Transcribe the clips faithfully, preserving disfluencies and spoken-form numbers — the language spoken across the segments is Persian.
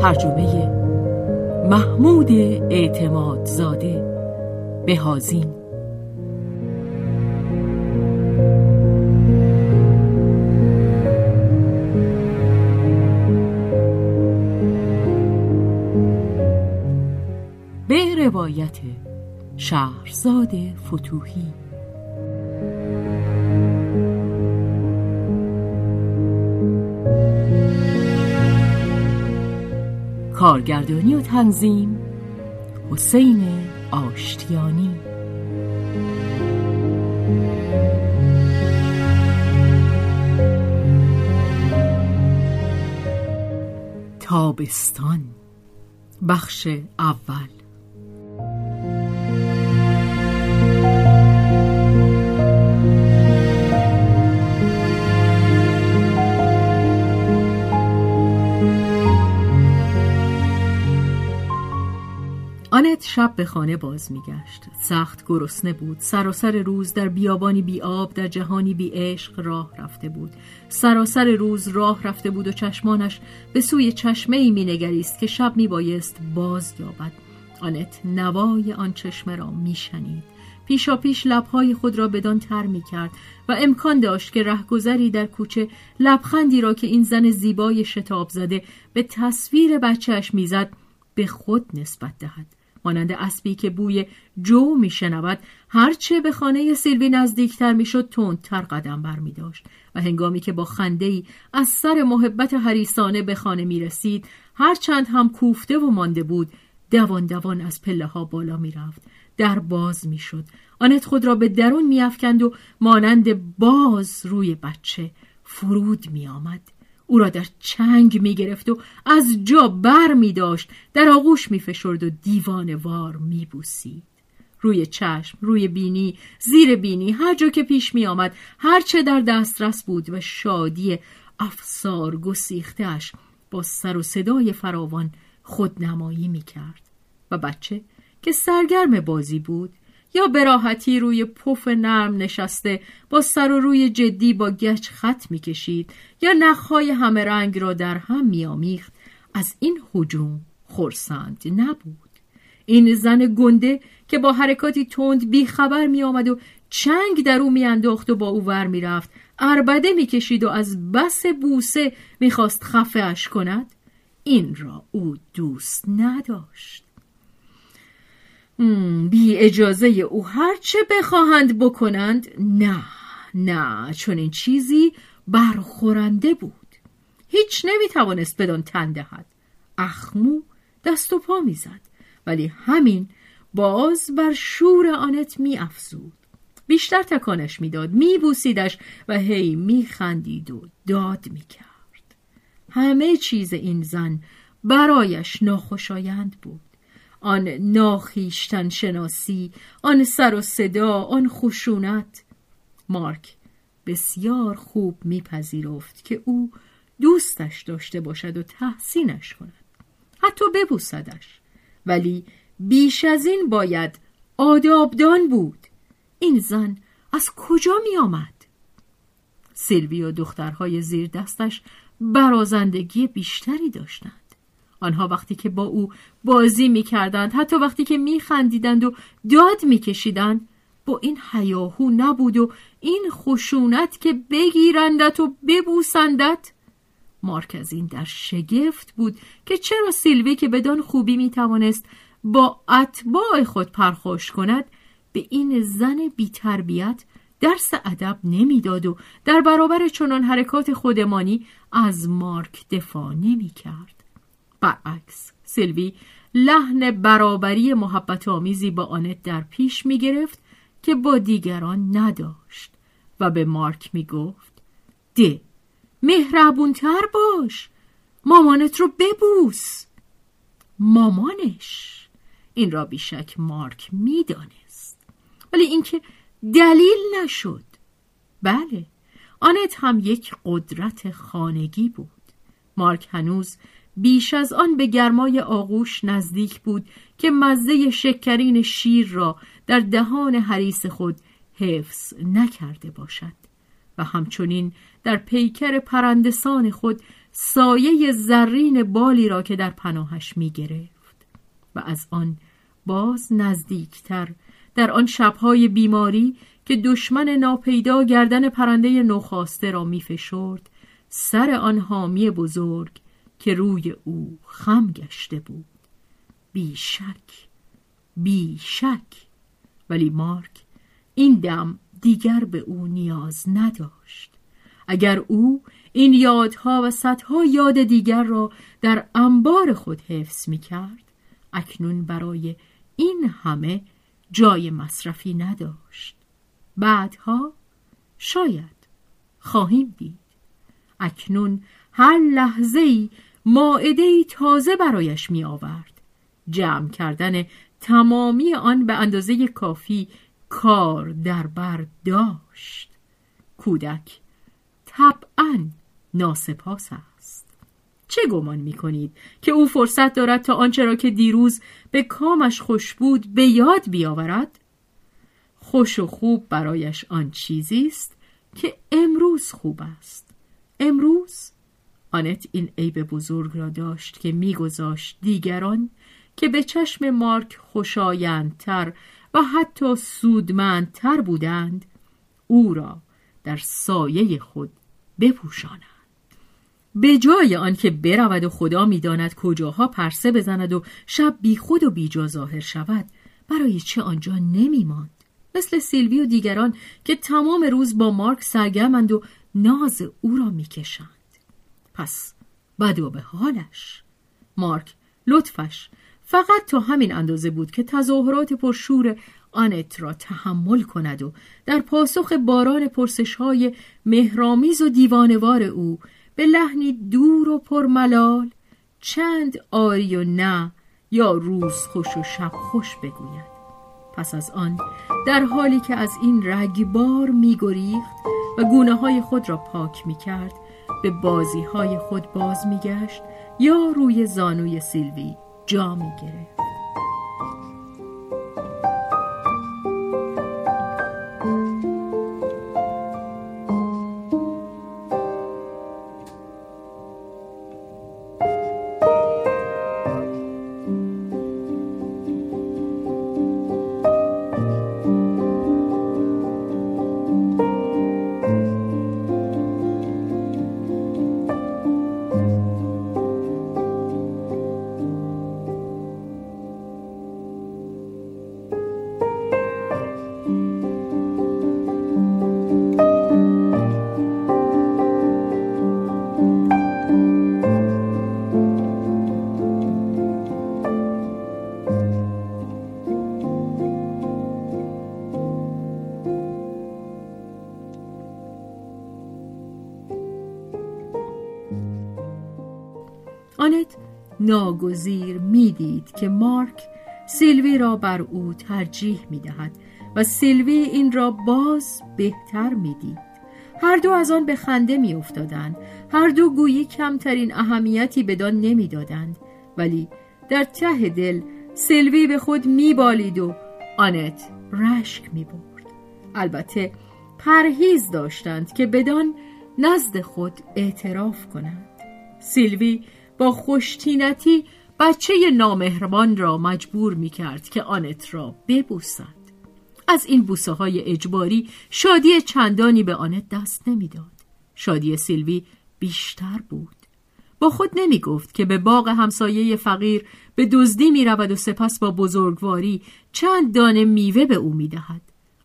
ترجمه محمود اعتمادزاده بهازین. به روایت شهرزادفتوحی. کارگردانی و تنظیم حسین آشتیانی. تابستان، بخش اول. آنت شب به خانه باز میگشت. سخت گرسنه بود. سراسر روز در بیابانی بی آب، در جهانی بی عشق راه رفته بود. سراسر روز راه رفته بود و چشمانش به سوی چشمه‌ای مینگریست که شب میبایست باز یابد. آنت نوای آن چشمه را میشنید. پیشا پیش لبهای خود را بدان تر میکرد و امکان داشت که رهگذری در کوچه لبخندی را که این زن زیبای شتاب زده به تصویر بچه‌اش میزد به خود نسبت دهد. مانند اسبی که بوی جو می شنود، هرچه به خانه سیلوی نزدیکتر می شد تندتر قدم بر می داشت و هنگامی که با خنده‌ای از سر محبت حریصانه به خانه می رسید، هرچند هم کوفته و مانده بود، دوان دوان از پله ها بالا می رفت. در باز می شد. آنت خود را به درون می افکند و مانند باز روی بچه فرود می آمد. او را در چنگ می گرفت و از جا بر می داشت، در آغوش می فشرد و دیوانه وار می بوسید. روی چشم، روی بینی، زیر بینی، هر جا که پیش می آمد، هر چه در دسترس بود و شادی افسار گسیخته‌اش با سر و صدای فراوان خودنمایی می کرد و بچه که سرگرم بازی بود یا براحتی روی پف نرم نشسته با سر و روی جدی با گچ خط می کشید یا نخهای همه رنگ را در هم می آمیخت، از این هجوم خرسند نبود. این زن گنده که با حرکاتی تند بی خبر می آمد و چنگ در او می انداخت و با او ور می رفت، عربده می کشید و از بس بوسه می خواست خفه اش کند، این را او دوست نداشت. بی اجازه او هرچه بخواهند بکنند، نه نه، چون این چیزی برخورنده بود. هیچ نمیتوانست بدان تن دهد. اخمو دست و پا میزد، ولی همین باز بر شور آنت میافزود. بیشتر تکانش میداد، میبوسیدش و هی میخندید و داد میکرد. همه چیز این زن برایش ناخوشایند بود. آن ناخیشتن شناسی، آن سر و صدا، آن خشونت. مارک بسیار خوب میپذیرفت که او دوستش داشته باشد و تحسینش کند، حتی ببوسدش، ولی بیش از این باید آدابدان بود. این زن از کجا می آمد؟ سیلوی و دخترهای زیر دستش برازندگی بیشتری داشتند. آنها وقتی که با او بازی می کردند، حتی وقتی که می خندیدند و داد می کشیدند، با این هیاهو نبود و این خشونت که بگیرندت و ببوسندت. مارک از این در شگفت بود که چرا سیلوی که بدان خوبی می توانست با اتباع خود پرخوش کند، به این زن بی تربیت درس ادب نمی داد و در برابر چنان حرکات خودمانی از مارک دفاع نمی کرد. برعکس، سیلوی لحن برابری محبت آمیزی با آنت در پیش می گرفت که با دیگران نداشت و به مارک می گفت ده مهربونتر باش، مامانت رو ببوس. مامانش، این را بیشک مارک می دانست، ولی اینکه دلیل نشد. بله، آنت هم یک قدرت خانگی بود. مارک هنوز بیش از آن به گرمای آغوش نزدیک بود که مزه شکرین شیر را در دهان حریص خود حفظ نکرده باشد و همچنین در پیکر پرندسان خود سایه زرین بالی را که در پناهش می گرفت و از آن باز نزدیکتر در آن شبهای بیماری که دشمن ناپیدا گردن پرنده نوخاسته را می فشرد، سر آن حامی بزرگ که روی او خم گشته بود. بیشک، بیشک، ولی مارک این دم دیگر به او نیاز نداشت. اگر او این یادها و صدها یاد دیگر را در انبار خود حفظ می کرد، اکنون برای این همه جای مصرفی نداشت. بعدها شاید خواهیم دید. اکنون هر لحظه‌ای مائده‌ای تازه برایش می آورد. جمع کردن تمامی آن به اندازه کافی کار در بر داشت. کودک طبعاً ناسپاس است. چه گمان می کنید که او فرصت دارد تا آنچه را که دیروز به کامش خوش بود به یاد بیاورد؟ خوش و خوب برایش آن چیزی است که امروز خوب است. امروز آنت این عیب بزرگ را داشت که میگذاشت دیگران که به چشم مارک خوشایندتر و حتی سودمندتر بودند، او را در سایه خود بپوشانند. به جای آنکه برود و خدا میداند کجاها پرسه بزند و شب بی خود و بیجا ظاهر شود، برای چه آنجا نمیماند؟ مثل سیلوی و دیگران که تمام روز با مارک سرگرمند و ناز او را میکشند. پس بد و به حالش. مارک لطفش فقط تا همین اندازه بود که تظاهرات پرشور آنت را تحمل کند و در پاسخ باران پرسش‌های مهرامیز و دیوانوار او به لحنی دور و پرملال چند آری و نه یا روز خوش و شب خوش بگوید. پس از آن در حالی که از این رگبار می‌گریخت و گونه‌های خود را پاک می‌کرد، به بازی‌های خود باز می‌گشت یا روی زانوی سیلوی جا می‌گرفت. آنت ناگزیر می دید که مارک سیلوی را بر او ترجیح می دهد و سیلوی این را باز بهتر می دید. هر دو از آن به خنده می افتادند. هر دو گویی کمترین اهمیتی بدان نمی دادند. ولی در ته دل سیلوی به خود می بالید و آنت رشک می برد. البته پرهیز داشتند که بدان نزد خود اعتراف کنند. سیلوی با خوشتینتی بچه نامهربان را مجبور می کرد که آنت را ببوسد. از این بوسه های اجباری شادی چندانی به آنت دست نمی داد. شادی سیلوی بیشتر بود. با خود نمی گفت که به باغ همسایه فقیر به دزدی می رود و سپس با بزرگواری چند دانه میوه به او می دهد.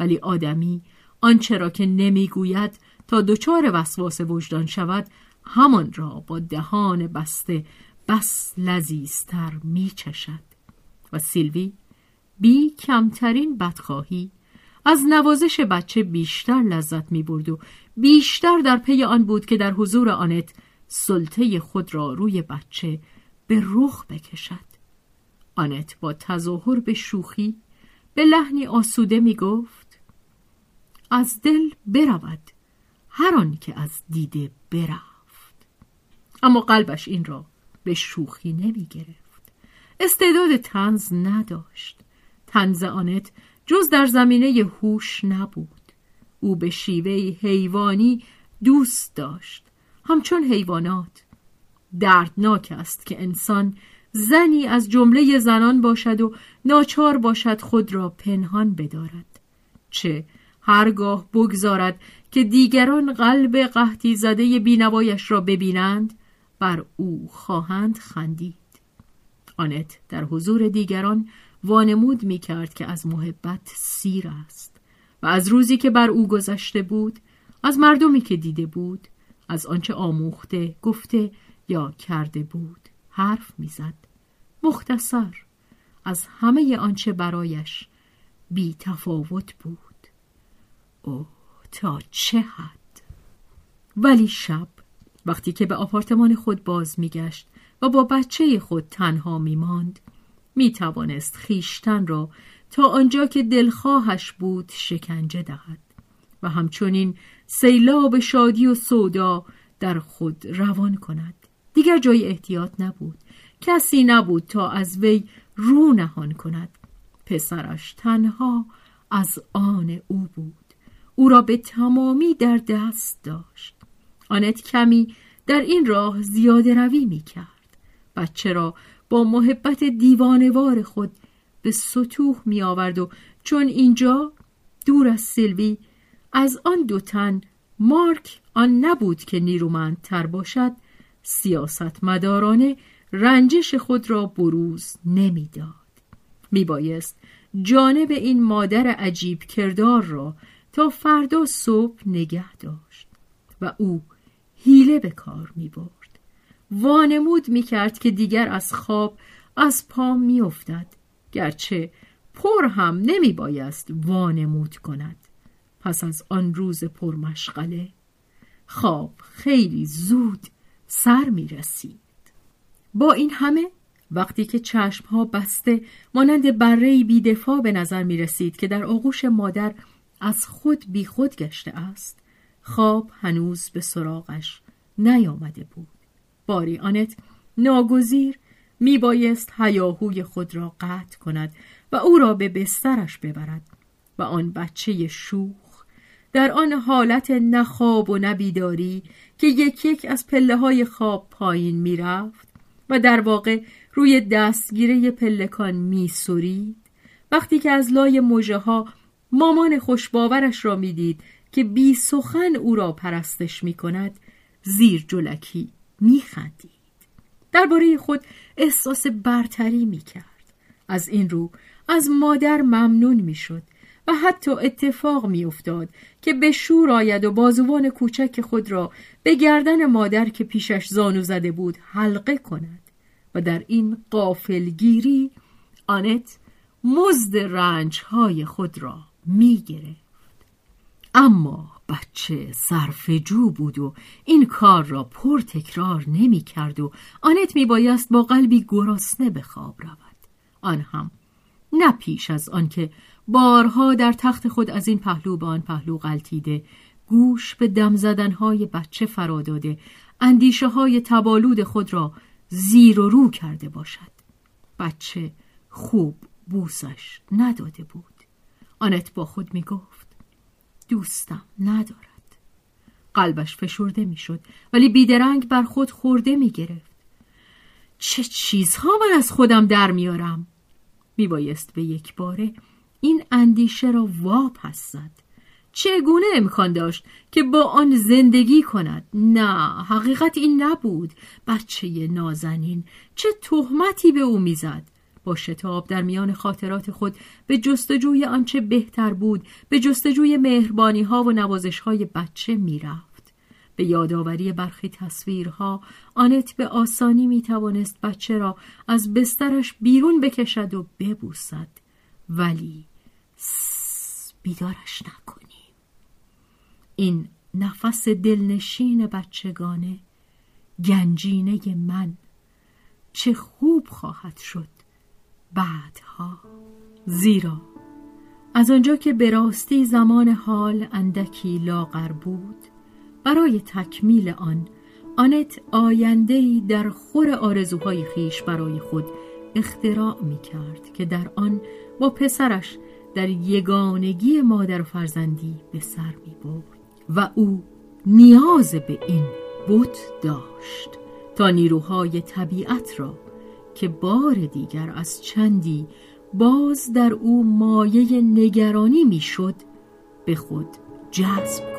ولی آدمی آنچرا که نمی گوید تا دچار وسواس وجدان شود، همان را با دهان بسته بس لذیذتر می چشد. و سیلوی بی کمترین بدخواهی از نوازش بچه بیشتر لذت می برد و بیشتر در پی آن بود که در حضور آنت سلطه خود را روی بچه به رخ بکشد. آنت با تظاهر به شوخی به لحنی آسوده می گفت از دل برود هر آن که از دیده برفت. اما قلبش این را به شوخی نمی گرفت. استعداد طنز نداشت. طنز آنت جز در زمینه هوش نبود. او به شیوه حیوانی دوست داشت، همچون حیوانات. دردناک است که انسان زنی از جمله زنان باشد و ناچار باشد خود را پنهان بدارد، چه هرگاه بگذارد که دیگران قلب قحطی زده بینوایش را ببینند بر او خواهند خندید. آنت در حضور دیگران وانمود می کرد که از محبت سیر است و از روزی که بر او گذشته بود، از مردمی که دیده بود، از آنچه آموخته، گفته یا کرده بود حرف می زد. مختصر از همه آنچه برایش بی تفاوت بود. او تا چه حد! ولی شب وقتی که به آپارتمان خود باز می گشت و با بچه خود تنها می ماند، می توانست خیشتن را تا آنجا که دلخواهش بود شکنجه دهد و همچنین سیلاب شادی و سودا در خود روان کند. دیگر جای احتیاط نبود، کسی نبود تا از وی رو نهان کند. پسرش تنها از آن او بود، او را به تمامی در دست داشت. آنت کمی در این راه زیاده روی می کرد. بچه را با محبت دیوانوار خود به سطوح می آورد و چون اینجا دور از سیلوی از آن دو تن مارک آن نبود که نیرومندتر باشد، سیاستمدارانه رنجش خود را بروز نمی داد. می بایست جانب این مادر عجیب کردار را تا فردا صبح نگه داشت و او حیله به کار می برد. وانمود می کرد که دیگر از خواب از پا می افتد، گرچه پر هم نمی بایست وانمود کند. پس از آن روز پرمشغله خواب خیلی زود سر می رسید. با این همه وقتی که چشمها بسته مانند بره‌ای بی‌دفاع به نظر می رسید که در آغوش مادر از خود بی خود گشته است، خواب هنوز به سراغش نیامده بود. باری آنت ناگزیر می بایست هیاهوی خود را قطع کند و او را به بسترش ببرد و آن بچه شوخ در آن حالت نخواب و نبیداری که یک یک از پله های خواب پایین می رفت و در واقع روی دستگیره پلکان می سرید، وقتی که از لای مژه ها مامان خوشباورش را می دید که بی سخن او را پرستش می کند، زیر جلکی می خندید. درباره خود احساس برتری می کرد. از این رو از مادر ممنون می شد و حتی اتفاق می افتاد که به شور آید و بازوان کوچک خود را به گردن مادر که پیشش زانو زده بود حلقه کند و در این غافلگیری آنت مزد رنجهای خود را می گرفت. اما بچه صرفه‌جو بود و این کار را پر تکرار نمی کرد و آنت می بایست با قلبی گرسنه به خواب رود. آن هم نه پیش از آن که بارها در تخت خود از این پهلو به آن پهلو غلتیده، گوش به دم زدنهای بچه فراداده، اندیشه های تبالود خود را زیر و رو کرده باشد. بچه خوب بوسش نداده بود. آنت با خود می گفت دوستم ندارد. قلبش فشرده می شد ولی بیدرنگ بر خود خورده می گرفت. چه چیزها من از خودم در میارم؟ می بایست به یک باره این اندیشه را واپس زد. چگونه امکان داشت که با آن زندگی کند؟ نه، حقیقت این نبود. بچه نازنین چه تهمتی به او می زد. با شتاب در میان خاطرات خود به جستجوی آنچه بهتر بود، به جستجوی مهربانی ها و نوازش های بچه می رفت. به یادآوری برخی تصویرها آنت به آسانی می توانست بچه را از بسترش بیرون بکشد و ببوسد، ولی بیدارش نکنیم. این نفس دلنشین بچگانه، گنجینه من، چه خوب خواهد شد بعدها. زیرا از آنجا که به راستی زمان حال اندکی لاغر بود، برای تکمیل آن آنت آینده‌ای در خور آرزوهای خیش برای خود اختراع می‌کرد که در آن با پسرش در یگانگی مادر و فرزندی به سر می‌برد و او نیاز به این بود داشت تا نیروهای طبیعت را که بار دیگر از چندی باز در او مایه نگرانی میشد به خود جذب